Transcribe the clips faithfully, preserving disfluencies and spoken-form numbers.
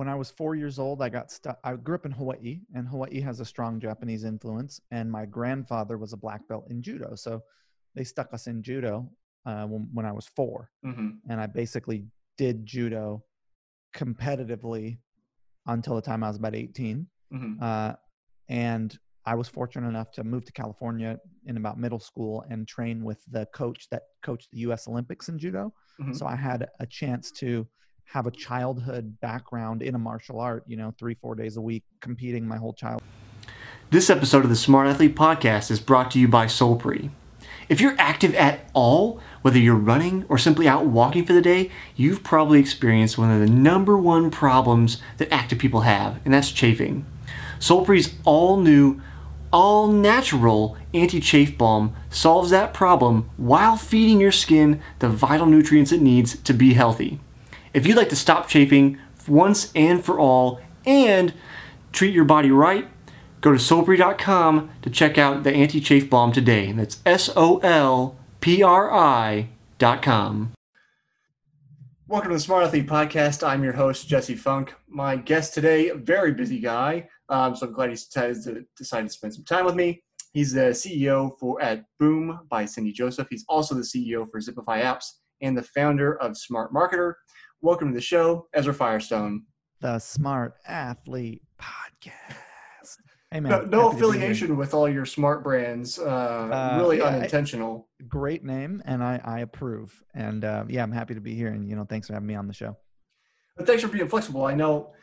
when I was four years old, I got stuck. I grew up in Hawaii, and Hawaii has a strong Japanese influence. And my grandfather was a black belt in judo, so they stuck us in judo uh, when, when I was four. Mm-hmm. And I basically did judo competitively until the time I was about eighteen. Mm-hmm. Uh, and I was fortunate enough to move to California in about middle school and train with the coach that coached the U S Olympics in judo. Mm-hmm. So I had a chance to have a childhood background in a martial art, you know, three, four days a week, competing my whole childhood. This episode of the Smart Athlete Podcast is brought to you by Solprey. If you're active at all, whether you're running or simply out walking for the day, you've probably experienced one of the number one problems that active people have, and that's chafing. Solprey's all-new, all-natural anti-chafe balm solves that problem while feeding your skin the vital nutrients it needs to be healthy. If you'd like to stop chafing once and for all and treat your body right, go to Solprey dot com to check out the anti-chafe balm today. That's S O L P R I dot com. Welcome to the Smart Athlete Podcast. I'm your host, Jesse Funk. My guest today, a very busy guy, um, so I'm glad he decided to, decided to spend some time with me. He's the C E O for at Boom by Cindy Joseph. He's also the C E O for Zipify Apps and the founder of Smart Marketer. Welcome to the show, Ezra Firestone. The Smart Athlete Podcast. Hey man, no, no affiliation with all your smart brands. Uh, uh, really yeah, unintentional. I, great name, and I, I approve. And uh, yeah, I'm happy to be here. And you know, thanks for having me on the show. But thanks for being flexible. I know.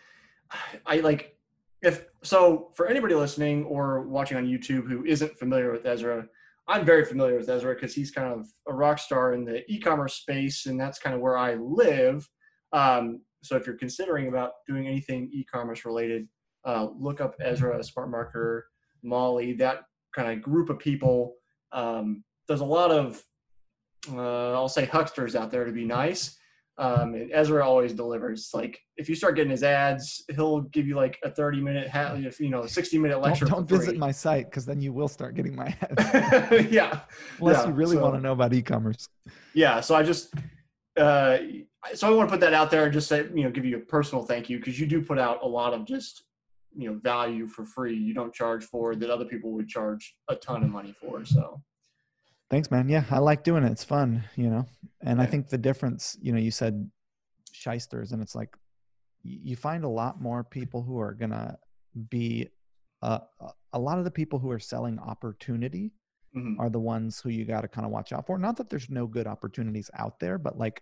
I like if so. For anybody listening or watching on YouTube who isn't familiar with Ezra, I'm very familiar with Ezra because he's kind of a rock star in the e-commerce space, and that's kind of where I live. Um, so if you're considering about doing anything e-commerce related, uh, look up Ezra, Smart Marketer, Molly, that kind of group of people. Um, there's a lot of, uh, I'll say hucksters out there to be nice. Um, and Ezra always delivers. Like if you start getting his ads, he'll give you like a thirty minute, you know, a sixty minute lecture. Don't, don't visit my site, cause then you will start getting my ads. yeah. Unless yeah, you really so, want to know about e-commerce. Yeah. So I just, uh, So I want to put that out there and just say, you know, give you a personal thank you, because you do put out a lot of just, you know, value for free. You don't charge for that other people would charge a ton of money for. So thanks, man. Yeah, I like doing it. It's fun, you know. And okay. I think the difference, you know, you said shysters, and it's like you find a lot more people who are gonna be uh, a lot of the people who are selling opportunity mm-hmm. are the ones who you got to kind of watch out for. Not that there's no good opportunities out there, but like.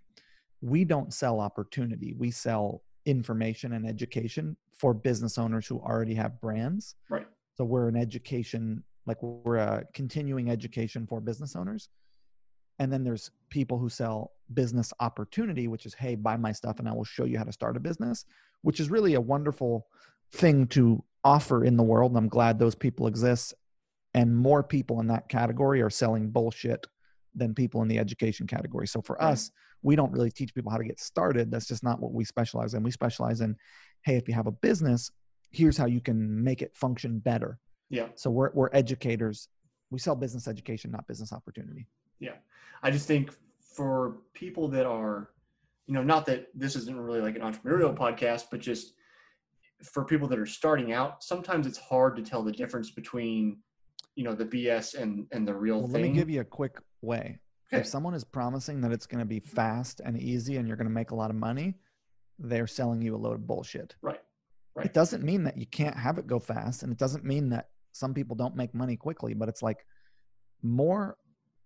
We don't sell opportunity. We sell information and education for business owners who already have brands. Right. So we're an education, like we're a continuing education for business owners. And then there's people who sell business opportunity, which is, hey, buy my stuff and I will show you how to start a business, which is really a wonderful thing to offer in the world. And I'm glad those people exist. And more people in that category are selling bullshit than people in the education category. So for right. us, we don't really teach people how to get started. That's just not what we specialize in. We specialize in, hey, if you have a business, here's how you can make it function better. Yeah. So we're we're educators. We sell business education, not business opportunity. Yeah. I just think for people that are, you know, not that this isn't really like an entrepreneurial podcast, but just for people that are starting out, sometimes it's hard to tell the difference between, you know, the B S and, and the real well, thing. Let me give you a quick way. Okay. If someone is promising that it's going to be fast and easy and you're going to make a lot of money, they're selling you a load of bullshit. Right. Right. It doesn't mean that you can't have it go fast. And it doesn't mean that some people don't make money quickly, but it's like more,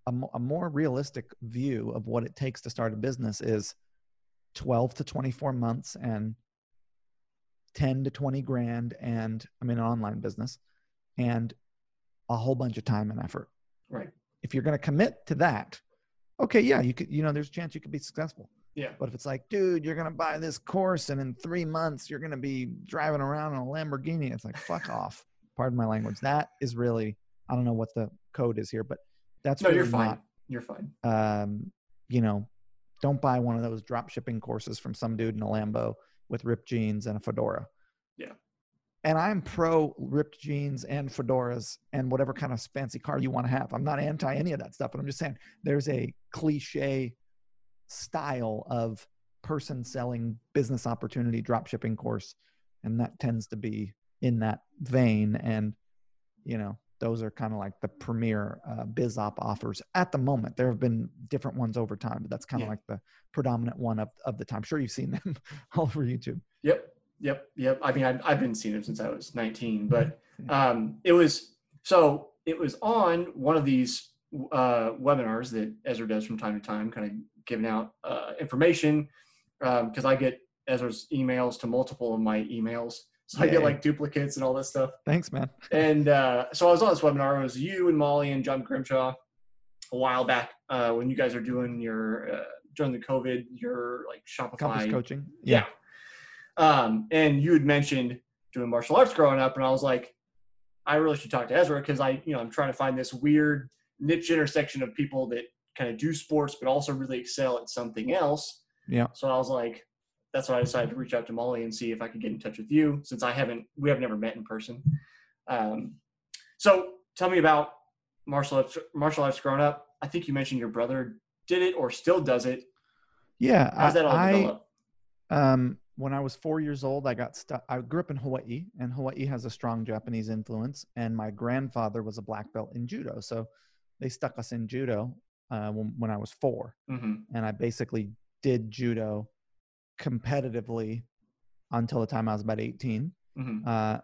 a, a more realistic view of what it takes to start a business is twelve to twenty-four months and ten to twenty grand. And I mean, an online business and a whole bunch of time and effort. Right. If you're going to commit to that, okay, yeah, you could, you know, there's a chance you could be successful. Yeah. But if it's like, dude, you're going to buy this course and in three months you're going to be driving around in a Lamborghini, it's like, fuck off. Pardon my language. That is really, I don't know what the code is here, but that's no, really you're fine. Not, you're fine. Um, you know, don't buy one of those drop shipping courses from some dude in a Lambo with ripped jeans and a fedora. Yeah. And I'm pro ripped jeans and fedoras and whatever kind of fancy car you want to have. I'm not anti any of that stuff, but I'm just saying there's a cliche style of person selling business opportunity dropshipping course. And that tends to be in that vein. And, you know, those are kind of like the premier uh, biz op offers at the moment. There have been different ones over time, but that's kind of yeah. like the predominant one of, of the time. I'm sure you've seen them all over YouTube. Yep. Yep. Yep. I mean, I've, I've been seeing them since I was nineteen, but um, it was, so it was on one of these uh, webinars that Ezra does from time to time, kind of giving out uh, information. Um, Cause I get Ezra's emails to multiple of my emails. So I get like duplicates and all this stuff. Thanks, man. And uh, so I was on this webinar. It was you and Molly and John Grimshaw a while back uh, when you guys are doing your, uh, during the COVID, your like Shopify. Compass coaching. Yeah. yeah. Um, and you had mentioned doing martial arts growing up. And I was like, I really should talk to Ezra because I, you know, I'm trying to find this weird niche intersection of people that kind of do sports, but also really excel at something else. Yeah. So I was like, that's why I decided to reach out to Molly and see if I could get in touch with you, since I haven't, we have never met in person. Um, so tell me about martial arts, martial arts growing up. I think you mentioned your brother did it or still does it. Yeah. How's that all I, develop? Um, when I was four years old, I got stuck. I grew up in Hawaii, and Hawaii has a strong Japanese influence. And my grandfather was a black belt in judo. So they stuck us in judo uh, when, when I was four. Mm-hmm. And I basically did judo competitively until the time I was about eighteen. Mm-hmm. uh,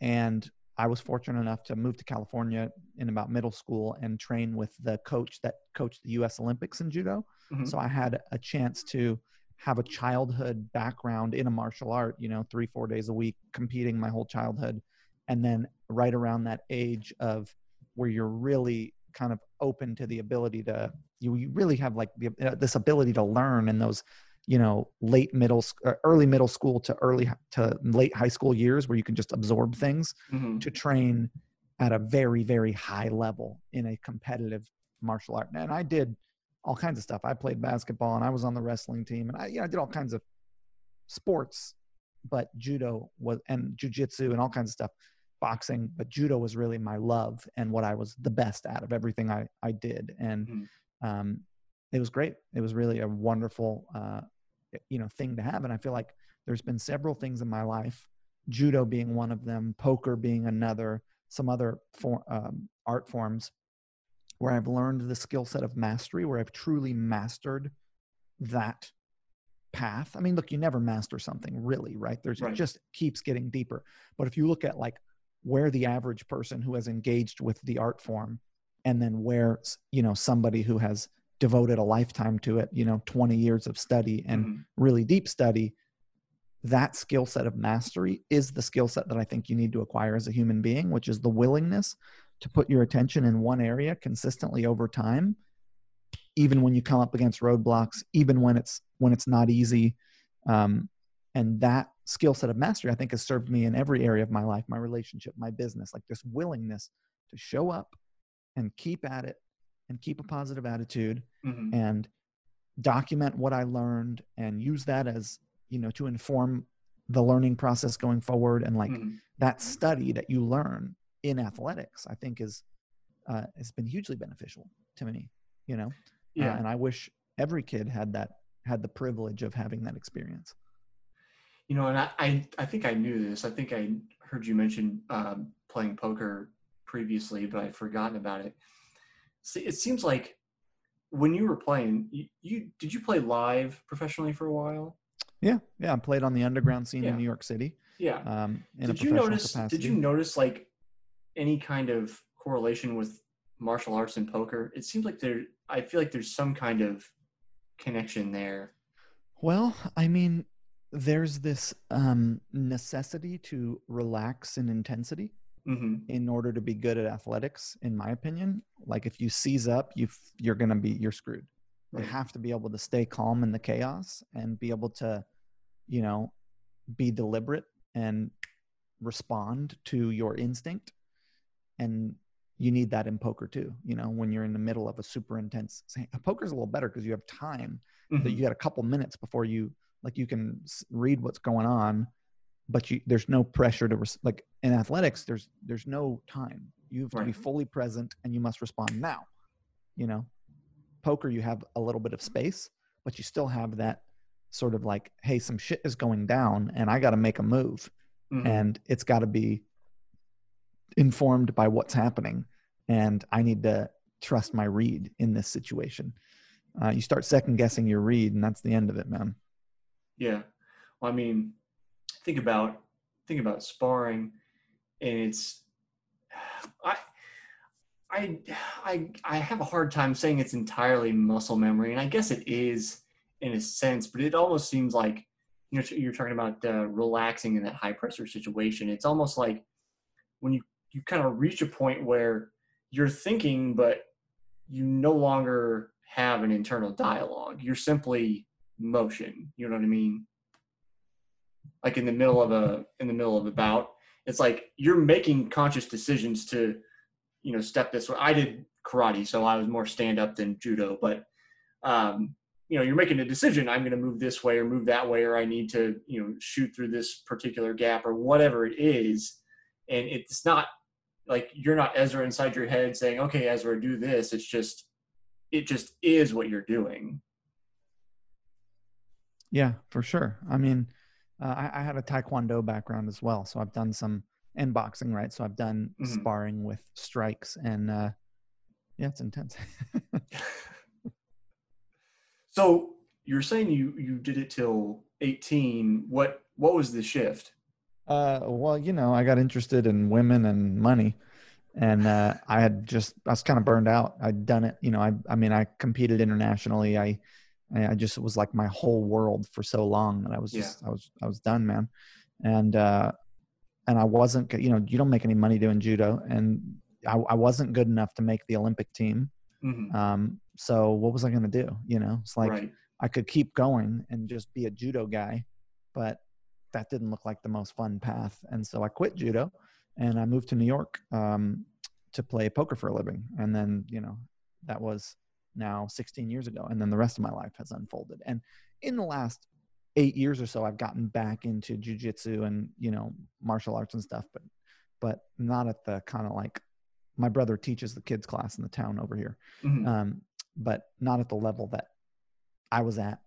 and I was fortunate enough to move to California in about middle school and train with the coach that coached the U S Olympics in judo. Mm-hmm. So I had a chance to have a childhood background in a martial art, you know, three, four days a week competing my whole childhood. And then right around that age of where you're really kind of open to the ability to, you, you really have like the, uh, this ability to learn in those, you know, late middle, early middle school to early to late high school years where you can just absorb things. Mm-hmm. To train at a very, very high level in a competitive martial art. And I did all kinds of stuff. I played basketball and I was on the wrestling team and I, you know, I did all kinds of sports, but judo was, and jujitsu and all kinds of stuff, boxing, but judo was really my love and what I was the best at of everything I, I did. And, mm-hmm. um, it was great. It was really a wonderful, uh, you know, thing to have. And I feel like there's been several things in my life, judo being one of them, poker being another, some other for, um, art forms where I've learned the skill set of mastery, where I've truly mastered that path. I mean, look, you never master something really, right? There's, right. It just keeps getting deeper. But if you look at like where the average person who has engaged with the art form and then where, you know, somebody who has devoted a lifetime to it, you know, twenty years of study and mm-hmm. really deep study, that skill set of mastery is the skill set that I think you need to acquire as a human being, which is the willingness to put your attention in one area consistently over time, even when you come up against roadblocks, even when it's, when it's not easy. Um, and that skill set of mastery, I think, has served me in every area of my life, my relationship, my business, like this willingness to show up and keep at it and keep a positive attitude. Mm-hmm. And document what I learned and use that as, you know, to inform the learning process going forward. And like mm-hmm. that study that you learn in athletics, I think is, uh, has been hugely beneficial to me, you know? Yeah. Uh, and I wish every kid had that, had the privilege of having that experience. You know, and I, I, I think I knew this. I think I heard you mention um, playing poker previously, but I'd forgotten about it. It seems like when you were playing, you, you did you play live professionally for a while? Yeah, yeah, I played on the underground scene yeah. in New York City. Yeah. Um, in did a you notice? Capacity. Did you notice like any kind of correlation with martial arts and poker? It seems like there. I feel like there's some kind of connection there. Well, I mean, there's this um, necessity to relax in intensity. Mm-hmm. In order to be good at athletics, in my opinion. Like if you seize up, you you're going to be, you're screwed. Right. You have to be able to stay calm in the chaos and be able to, you know, be deliberate and respond to your instinct. And you need that in poker too. You know, when you're in the middle of a super intense, poker's a little better because you have time. Mm-hmm. That you got a couple minutes before you, like you can read what's going on. But you, there's no pressure to, res- like in athletics, there's there's no time. You have to right. be fully present and you must respond now. You know, poker, you have a little bit of space, but you still have that sort of like, hey, some shit is going down and I got to make a move. Mm-hmm. And it's got to be informed by what's happening. And I need to trust my read in this situation. Uh, you start second guessing your read and that's the end of it, man. Yeah. Well, I mean, think about, think about sparring, and it's, I, I, I, I have a hard time saying it's entirely muscle memory. And I guess it is in a sense, but it almost seems like, you know, you're talking about uh, relaxing in that high pressure situation. It's almost like when you, you kind of reach a point where you're thinking, but you no longer have an internal dialogue. You're simply motion. You know what I mean? Like in the middle of a, in the middle of a bout, it's like you're making conscious decisions to, you know, step this way. I did karate, so I was more stand up than judo, but, um, you know, you're making a decision. I'm going to move this way or move that way, or I need to, you know, shoot through this particular gap or whatever it is. And it's not like you're not Ezra inside your head saying, okay, Ezra, do this. It's just, it just is what you're doing. Yeah, for sure. I mean, uh, I, I have a Taekwondo background as well. So I've done some and boxing, right? So I've done mm-hmm. sparring with strikes and uh, yeah, it's intense. So you're saying you, you did it till eighteen. What, what was the shift? Uh, well, you know, I got interested in women and money, and uh, I had just, I was kind of burned out. I'd done it, you know, I, I mean, I competed internationally. I, I just, it was like my whole world for so long that I was just, yeah. I was, I was done, man. And, uh, and I wasn't, you know, you don't make any money doing judo, and I, I wasn't good enough to make the Olympic team. Mm-hmm. Um, so what was I going to do? You know, it's like right. I could keep going and just be a judo guy, but that didn't look like the most fun path. And so I quit judo and I moved to New York, um, to play poker for a living. And then, you know, that was now sixteen years ago. And then the rest of my life has unfolded. And in the last eight years or so, I've gotten back into jujitsu and, you know, martial arts and stuff, but, but not at the kind of like, my brother teaches the kids class in the town over here. Mm-hmm. Um, but not at the level that I was at,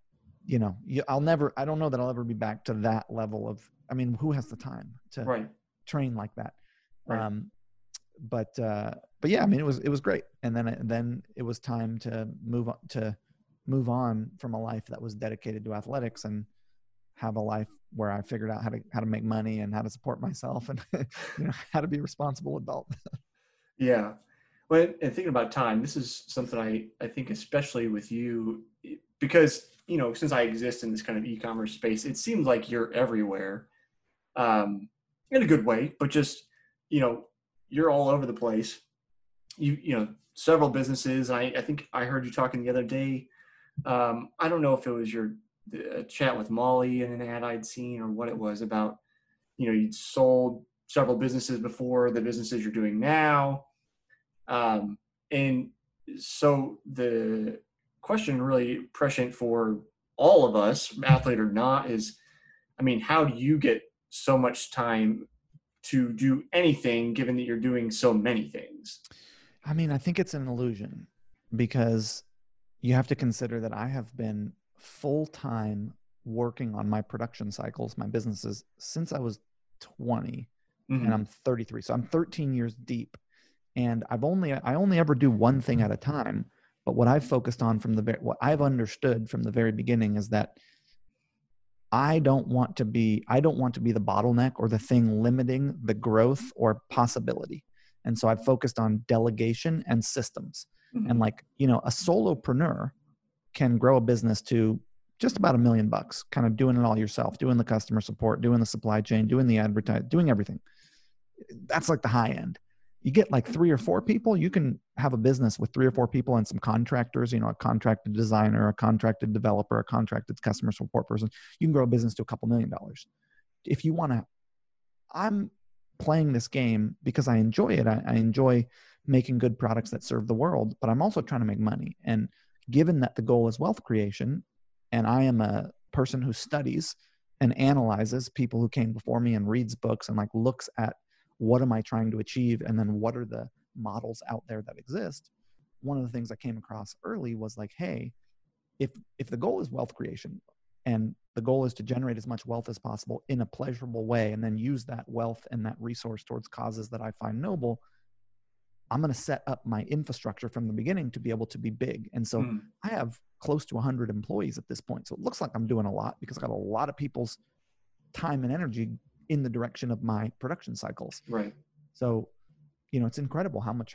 you know, you, I'll never, I don't know that I'll ever be back to that level of, I mean, who has the time to right. train like that? Right. Um, but, uh, but yeah, I mean, it was, it was great. And then, then it was time to move on, to move on from a life that was dedicated to athletics and have a life where I figured out how to, how to make money and how to support myself and you know, how to be a responsible adult. Yeah. Well, and thinking about time, this is something I, I think, especially with you, because, you know, since I exist in this kind of e-commerce space, it seems like you're everywhere, um, in a good way, but just, you know, you're all over the place. You, you know, several businesses. I, I think I heard you talking the other day. Um, I don't know if it was your uh, chat with Molly in an ad I'd seen or what it was about, you know, you'd sold several businesses before the businesses you're doing now. Um, and so the question really prescient for all of us, athlete or not, is, I mean, how do you get so much time to do anything given that you're doing so many things? I mean, I think it's an illusion, because you have to consider that I have been full-time working on my production cycles, my businesses, since I was twenty, mm-hmm. and I'm thirty-three. So I'm thirteen years deep. And I've only, I only ever do one thing at a time, but what I've focused on from the very, what I've understood from the very beginning is that I don't want to be, I don't want to be the bottleneck or the thing limiting the growth or possibility. And so I've focused on delegation and systems, mm-hmm. and like, you know, a solopreneur can grow a business to just about a million bucks, kind of doing it all yourself, doing the customer support, doing the supply chain, doing the advertising, doing everything. That's like the high end. You get like three or four people, you can have a business with three or four people and some contractors, you know, a contracted designer, a contracted developer, a contracted customer support person. You can grow a business to a couple million dollars. If you want to, I'm playing this game because I enjoy it. I, I enjoy making good products that serve the world, but I'm also trying to make money. And given that the goal is wealth creation, and I am a person who studies and analyzes people who came before me and reads books and like looks at, what am I trying to achieve? And then what are the models out there that exist? One of the things I came across early was like, hey, if if the goal is wealth creation, And the goal is to generate as much wealth as possible in a pleasurable way, and then use that wealth and that resource towards causes that I find noble. I'm going to set up my infrastructure from the beginning to be able to be big. And so mm. I have close to one hundred employees at this point. So it looks like I'm doing a lot because I've got a lot of people's time and energy in the direction of my production cycles. Right. So, you know, it's incredible how much,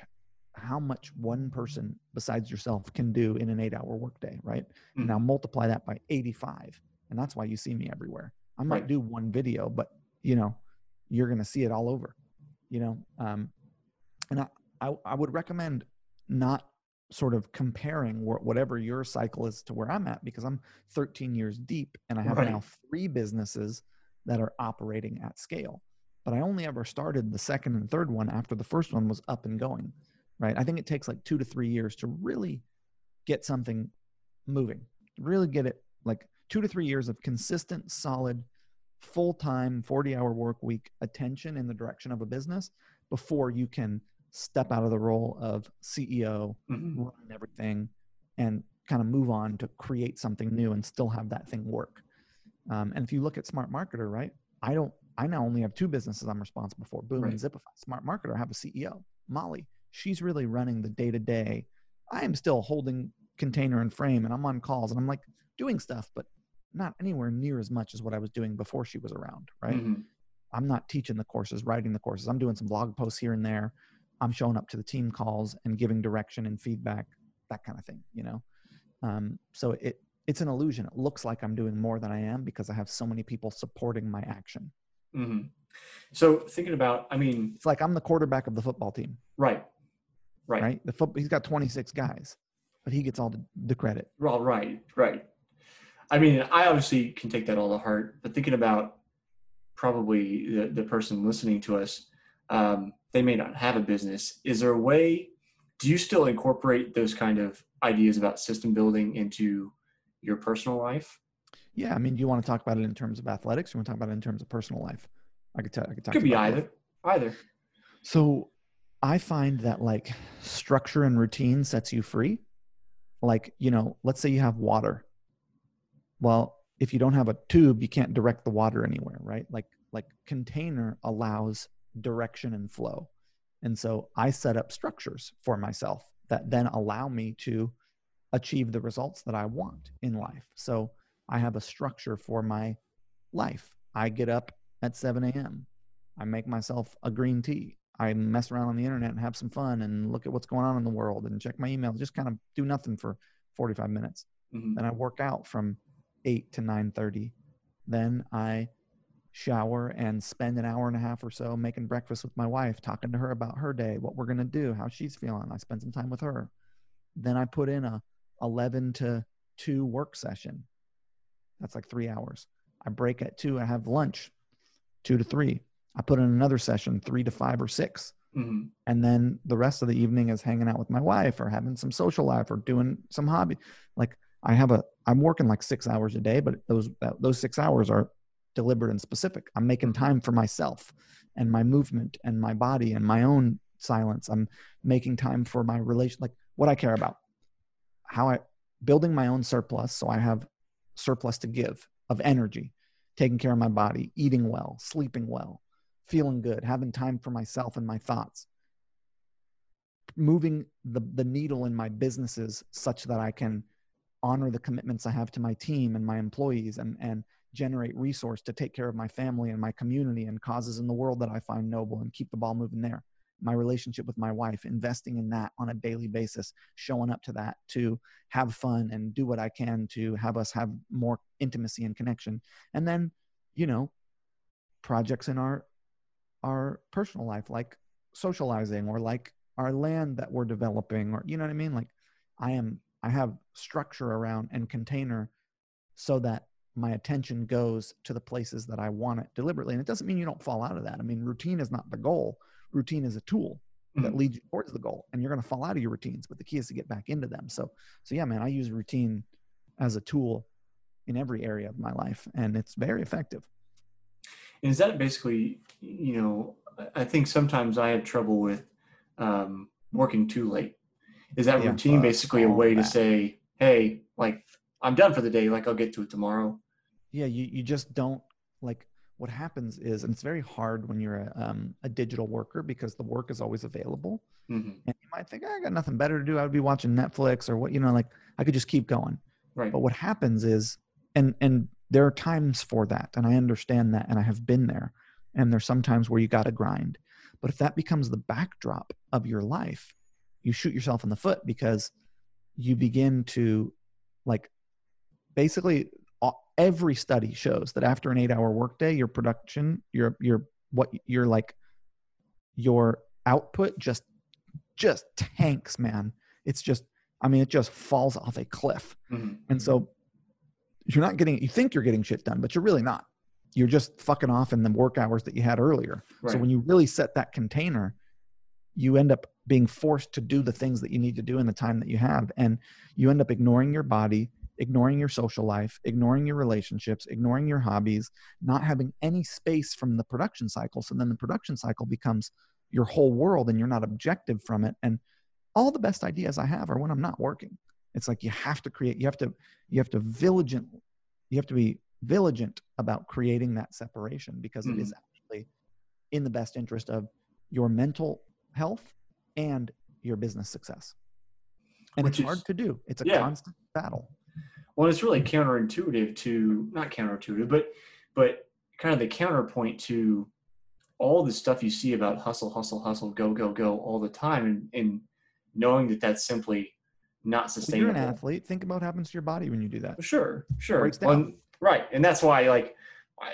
how much one person besides yourself can do in an eight hour workday. Right. Mm. Now multiply that by eighty-five. And that's why you see me everywhere. I might right. do one video, but you know, you're going to see it all over, you know? Um, and I, I, I would recommend not sort of comparing wh- whatever your cycle is to where I'm at, because I'm thirteen years deep and I have right. now three businesses that are operating at scale. But I only ever started the second and third one after the first one was up and going, right? I think it takes like two to three years to really get something moving, really get it, like two to three years of consistent, solid, full-time, forty-hour work week attention in the direction of a business before you can step out of the role of C E O, mm-hmm. run everything, and kind of move on to create something new and still have that thing work. Um, and if you look at Smart Marketer, right? I don't, I now only have two businesses I'm responsible for, Boom right. and Zipify. Smart Marketer, I have a C E O, Molly. She's really running the day-to-day. I am still holding container and frame, and I'm on calls, and I'm like doing stuff, but not anywhere near as much as what I was doing before she was around, right? Mm-hmm. I'm not teaching the courses, writing the courses. I'm doing some blog posts here and there. I'm showing up to the team calls and giving direction and feedback, that kind of thing, you know? Um, so it, it's an illusion. It looks like I'm doing more than I am because I have so many people supporting my action. Mm-hmm. So thinking about, I mean, it's like I'm the quarterback of the football team. Right. Right. Right. The football, he's got twenty-six guys, but he gets all the, the credit. Well, right. Right. I mean, I obviously can take that all to heart, but thinking about probably the, the person listening to us, um, they may not have a business. Is there a way, do you still incorporate those kind of ideas about system building into your personal life? Yeah. I mean, do you want to talk about it in terms of athletics? Or you want to talk about it in terms of personal life? I could, t- I could talk about it. Could be either, life. either. So I find that like structure and routine sets you free. Like, you know, let's say you have water. Well, if you don't have a tube, you can't direct the water anywhere, right? Like, like container allows direction and flow. And so I set up structures for myself that then allow me to achieve the results that I want in life. So I have a structure for my life. I get up at seven a.m. I make myself a green tea. I mess around on the internet and have some fun and look at what's going on in the world and check my email, just kind of do nothing for forty-five minutes. Mm-hmm. Then I work out from eight to nine thirty. Then I shower and spend an hour and a half or so making breakfast with my wife, talking to her about her day, what we're going to do, how she's feeling. I spend some time with her. Then I put in a eleven to two work session. That's like three hours. I break at two. I have lunch, two to three. I put in another session, three to five or six. Mm-hmm. And then the rest of the evening is hanging out with my wife or having some social life or doing some hobby. Like I have a, I'm working like six hours a day, but those, those six hours are deliberate and specific. I'm making time for myself and my movement and my body and my own silence. I'm making time for my relation, like what I care about, how I building my own surplus. So I have surplus to give of energy, taking care of my body, eating well, sleeping well, feeling good, having time for myself and my thoughts, moving the, the needle in my businesses such that I can honor the commitments I have to my team and my employees and, and, generate resource to take care of my family and my community and causes in the world that I find noble and keep the ball moving there. My relationship with my wife, investing in that on a daily basis, showing up to that to have fun and do what I can to have us have more intimacy and connection. And then, you know, projects in our, our personal life, like socializing or like our land that we're developing, or, you know what I mean? Like I am, I have structure around and container so that my attention goes to the places that I want it deliberately. And it doesn't mean you don't fall out of that. I mean, routine is not the goal. Routine is a tool mm-hmm. that leads you towards the goal, and you're going to fall out of your routines, but the key is to get back into them. So, so yeah, man, I use routine as a tool in every area of my life, and it's very effective. And is that basically, you know, I think sometimes I have trouble with um, working too late. Is that yeah, routine uh, basically a way that. to say, hey, like I'm done for the day. Like I'll get to it tomorrow. yeah, you, you just don't like what happens is, and it's very hard when you're a, um, a digital worker because the work is always available. Mm-hmm. And you might think, oh, I got nothing better to do. I would be watching Netflix or what, you know, like I could just keep going. Right. But what happens is, and, and there are times for that. And I understand that. And I have been there. And there's some times where you got to grind. But if that becomes the backdrop of your life, you shoot yourself in the foot because you begin to like, basically every study shows that after an eight hour workday, your production, your, your, what you're like, your output just, just tanks, man. It's just, I mean, it just falls off a cliff. Mm-hmm. And so you're not getting, you think you're getting shit done, but you're really not. You're just fucking off in the work hours that you had earlier. Right. So when you really set that container, you end up being forced to do the things that you need to do in the time that you have. And you end up ignoring your body, ignoring your social life, ignoring your relationships, ignoring your hobbies, not having any space from the production cycle. So then the production cycle becomes your whole world and you're not objective from it. And all the best ideas I have are when I'm not working. It's like, you have to create, you have to, you have to vigilant, you have to be vigilant about creating that separation because mm-hmm. it is actually in the best interest of your mental health and your business success. And Which it's is, hard to do. It's a yeah. constant battle. Well, it's really counterintuitive to, not counterintuitive, but, but kind of the counterpoint to all the stuff you see about hustle, hustle, hustle, go, go, go all the time. And, and knowing that that's simply not sustainable. If you're an athlete, think about what happens to your body when you do that. Sure, sure. Breaks down. Well, right. And that's why, like,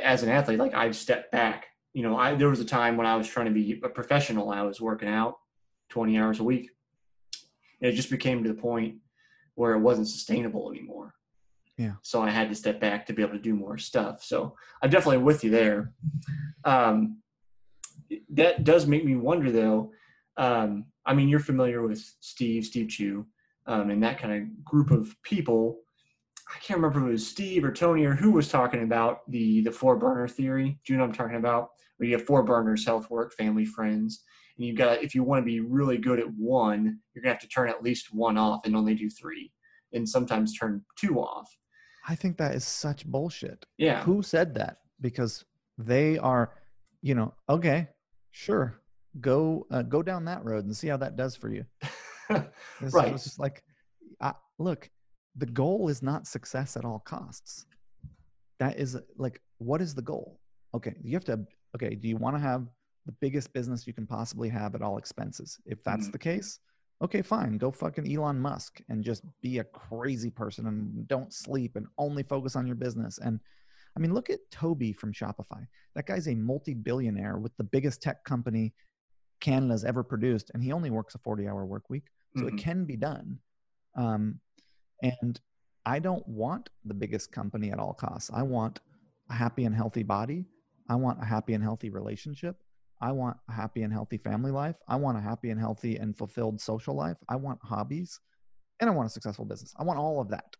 as an athlete, like I've stepped back. You know, I, there was a time when I was trying to be a professional. I was working out twenty hours a week. And it just became to the point where it wasn't sustainable anymore. Yeah. So I had to step back to be able to do more stuff. So I'm definitely with you there. Um, that does make me wonder though. Um, I mean, you're familiar with Steve, Steve Chu, um, and that kind of group of people. I can't remember if it was Steve or Tony or who was talking about the, the four burner theory. Do you know what I'm talking about? Where you have four burners, health, work, family, friends. And you've got, if you want to be really good at one, you're gonna have to turn at least one off and only do three, and sometimes turn two off. I think that is such bullshit. Yeah. Who said that? Because they are, you know, okay, sure. Go, uh, go down that road and see how that does for you. It's, right. It's just like, I, look, the goal is not success at all costs. That is like, what is the goal? Okay. You have to, okay. Do you want to have the biggest business you can possibly have at all expenses? If that's mm-hmm. the case, okay, fine. Go fucking Elon Musk and just be a crazy person and don't sleep and only focus on your business. And I mean, look at Toby from Shopify. That guy's a multi-billionaire with the biggest tech company Canada's ever produced. And he only works a forty hour work week. So mm-hmm. it can be done. Um, and I don't want the biggest company at all costs. I want a happy and healthy body. I want a happy and healthy relationship. I want a happy and healthy family life. I want a happy and healthy and fulfilled social life. I want hobbies and I want a successful business. I want all of that.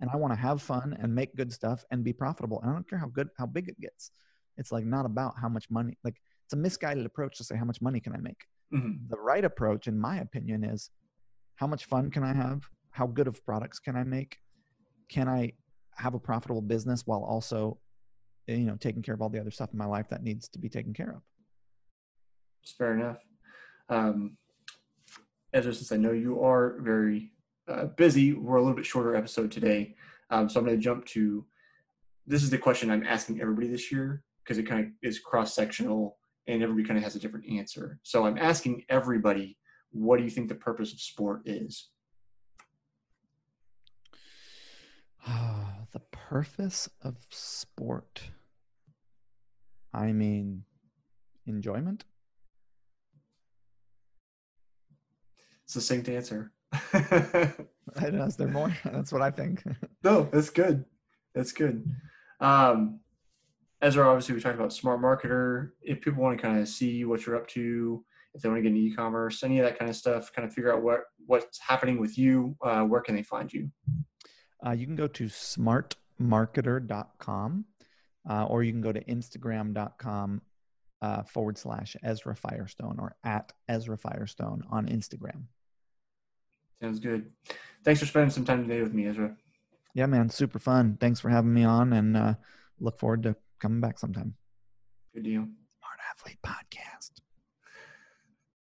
And I want to have fun and make good stuff and be profitable. And I don't care how good, how big it gets. It's like not about how much money, like it's a misguided approach to say, how much money can I make? Mm-hmm. The right approach, in my opinion, is how much fun can I have? How good of products can I make? Can I have a profitable business while also, you know, taking care of all the other stuff in my life that needs to be taken care of? It's fair enough. Um, Ezra, since I know you are very uh, busy, we're a little bit shorter episode today. Um, so I'm going to jump to, this is the question I'm asking everybody this year because it kind of is cross-sectional and everybody kind of has a different answer. So I'm asking everybody, what do you think the purpose of sport is? Oh, the purpose of sport. I mean, enjoyment. Succinct answer. I don't know, is there more? That's what I think. No, that's good. That's good. Um, Ezra, obviously we talked about Smart Marketer. If people want to kind of see what you're up to, if they want to get into e-commerce, any of that kind of stuff, kind of figure out what, what's happening with you, uh, where can they find you? Uh, you can go to smart marketer dot com uh, or you can go to instagram dot com uh, forward slash Ezra Firestone or at Ezra Firestone on Instagram. Sounds good. Thanks for spending some time today with me, Ezra. Yeah, man. Super fun. Thanks for having me on. And uh, look forward to coming back sometime. Good deal. Smart Athlete Podcast.